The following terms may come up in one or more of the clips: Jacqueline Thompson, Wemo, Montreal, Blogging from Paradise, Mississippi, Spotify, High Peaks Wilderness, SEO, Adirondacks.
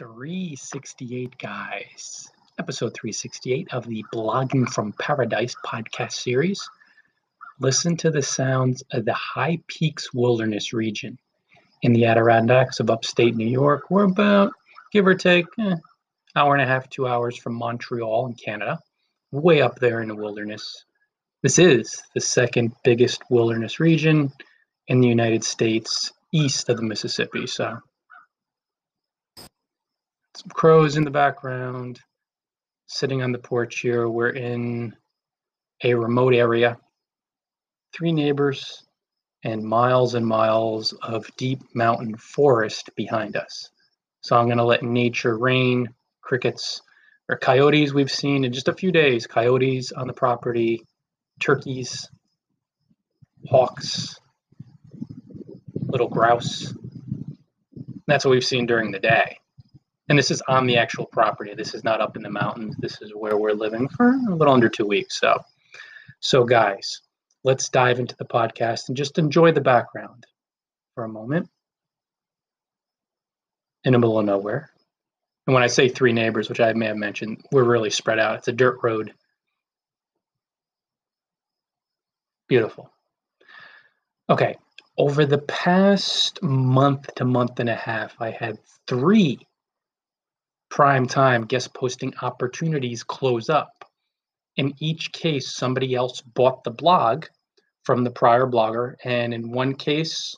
368, guys. Episode 368 of the Blogging from Paradise podcast series. Listen to the sounds of the High Peaks Wilderness region in the Adirondacks of upstate New York. We're about, give or take, hour and a half, 2 hours from Montreal in Canada, way up there in the wilderness. This is the second biggest wilderness region in the United States, east of the Mississippi. So, some crows in the background. Sitting on the porch here, we're in a remote area. Three neighbors and miles of deep mountain forest behind us. So I'm going to let nature reign. Crickets or coyotes we've seen in just a few days. Coyotes on the property, turkeys, hawks, little grouse. That's what we've seen during the day. And this is on the actual property. This is not up in the mountains. This is where we're living for a little under 2 weeks. So guys, let's dive into the podcast and just enjoy the background for a moment. In the middle of nowhere. And when I say three neighbors, which I may have mentioned, we're really spread out. It's a dirt road. Beautiful. Okay. Over the past month to month and a half, I had three prime-time guest posting opportunities close up. In each case, somebody else bought the blog from the prior blogger, and in one case,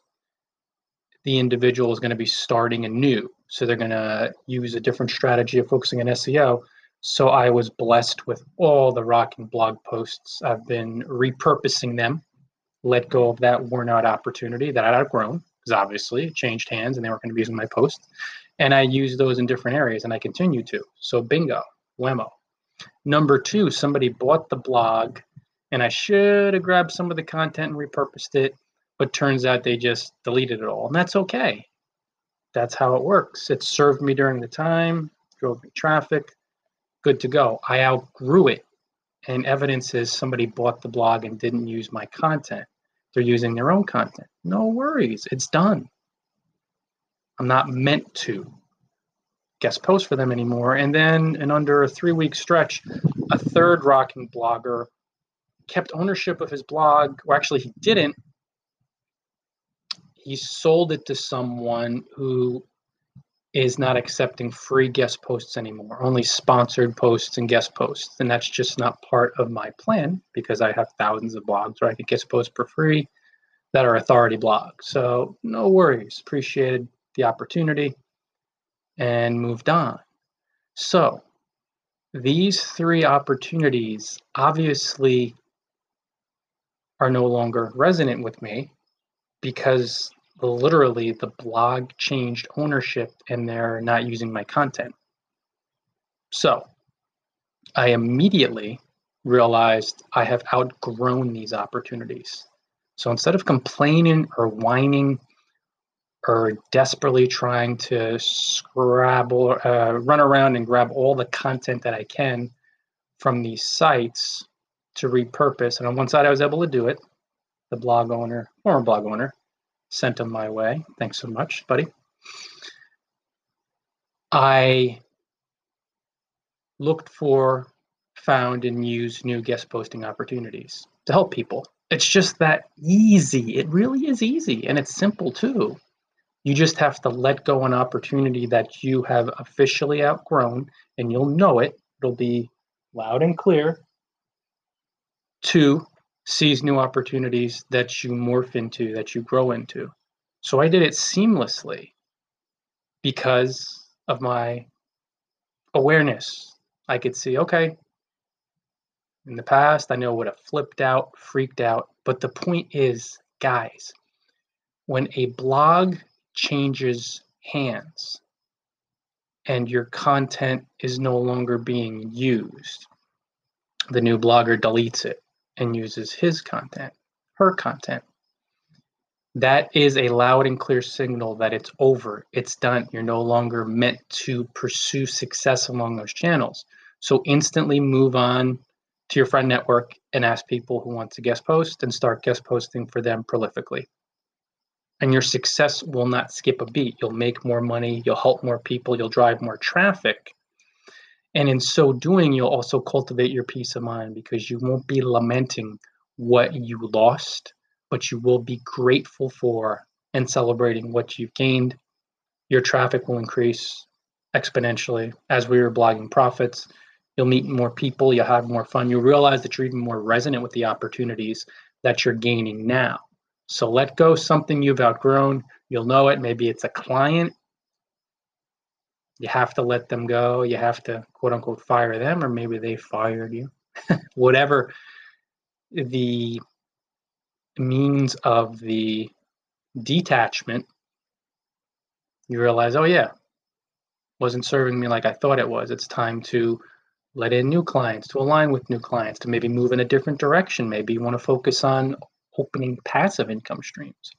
the individual is going to be starting anew. So they're going to use a different strategy of focusing on SEO. So I was blessed with all the rocking blog posts. I've been repurposing them, let go of that worn-out opportunity that I'd outgrown, because obviously it changed hands and they weren't going to be using my posts. And I use those in different areas, and I continue to. So bingo, Wemo. Number two, somebody bought the blog, and I should have grabbed some of the content and repurposed it, but turns out they just deleted it all, and that's okay. That's how it works. It served me during the time, drove me traffic, good to go. I outgrew it, and evidence is somebody bought the blog and didn't use my content. They're using their own content. No worries, it's done. I'm not meant to guest post for them anymore. And then in under a 3-week stretch, a third rocking blogger kept ownership of his blog. Well, actually, he didn't. He sold it to someone who is not accepting free guest posts anymore, only sponsored posts and guest posts. And that's just not part of my plan because I have thousands of blogs where I could guest post for free that are authority blogs. So no worries, appreciated the opportunity, and moved on. So these three opportunities obviously are no longer resonant with me because literally the blog changed ownership and they're not using my content. So I immediately realized I have outgrown these opportunities. So instead of complaining or whining or desperately trying to scrabble, run around and grab all the content that I can from these sites to repurpose. And on one side, I was able to do it. The blog owner, former blog owner, sent them my way. Thanks so much, buddy. I looked for, found, and used new guest posting opportunities to help people. It's just that easy. It really is easy, and it's simple too. You just have to let go an opportunity that you have officially outgrown, and you'll know it. It'll be loud and clear. To seize new opportunities that you morph into, that you grow into. So I did it seamlessly because of my awareness. I could see, okay, in the past, I know I would have flipped out, freaked out. But the point is, guys, when a blog changes hands and your content is no longer being used, the new blogger deletes it and uses his content, her content. That is a loud and clear signal that it's over, it's done. You're no longer meant to pursue success along those channels. So instantly move on to your friend network and ask people who want to guest post and start guest posting for them prolifically. and your success will not skip a beat. You'll make more money, you'll help more people, you'll drive more traffic. And in so doing, you'll also cultivate your peace of mind, because you won't be lamenting what you lost, but you will be grateful for and celebrating what you've gained. Your traffic will increase exponentially. As we were blogging profits, you'll meet more people, you'll have more fun. You'll realize that you're even more resonant with the opportunities that you're gaining now. So let go something you've outgrown. You'll know it. Maybe it's a client. You have to let them go. You have to, quote unquote, fire them, or maybe they fired you. Whatever the means of the detachment, you realize, oh yeah, wasn't serving me like I thought it was. It's time to let in new clients, to align with new clients, to maybe move in a different direction. Maybe you want to focus on opening passive income streams.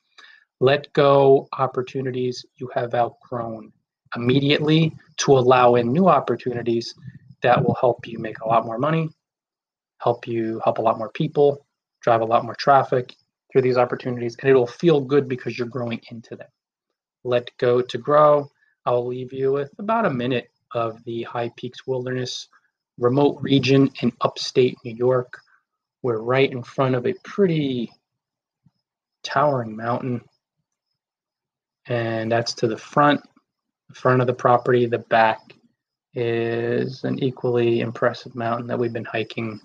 Let go opportunities you have outgrown immediately to allow in new opportunities that will help you make a lot more money, help you help a lot more people, drive a lot more traffic through these opportunities, and it'll feel good because you're growing into them. Let go to grow. I'll leave you with about a minute of the High Peaks Wilderness remote region in upstate New York. We're right in front of a pretty towering mountain, and that's to the front of the property. The back is an equally impressive mountain that we've been hiking.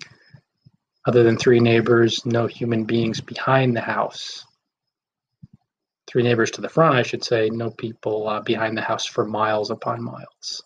Other than three neighbors, no human beings behind the house. Three neighbors to the front, I should say, no people behind the house for miles upon miles.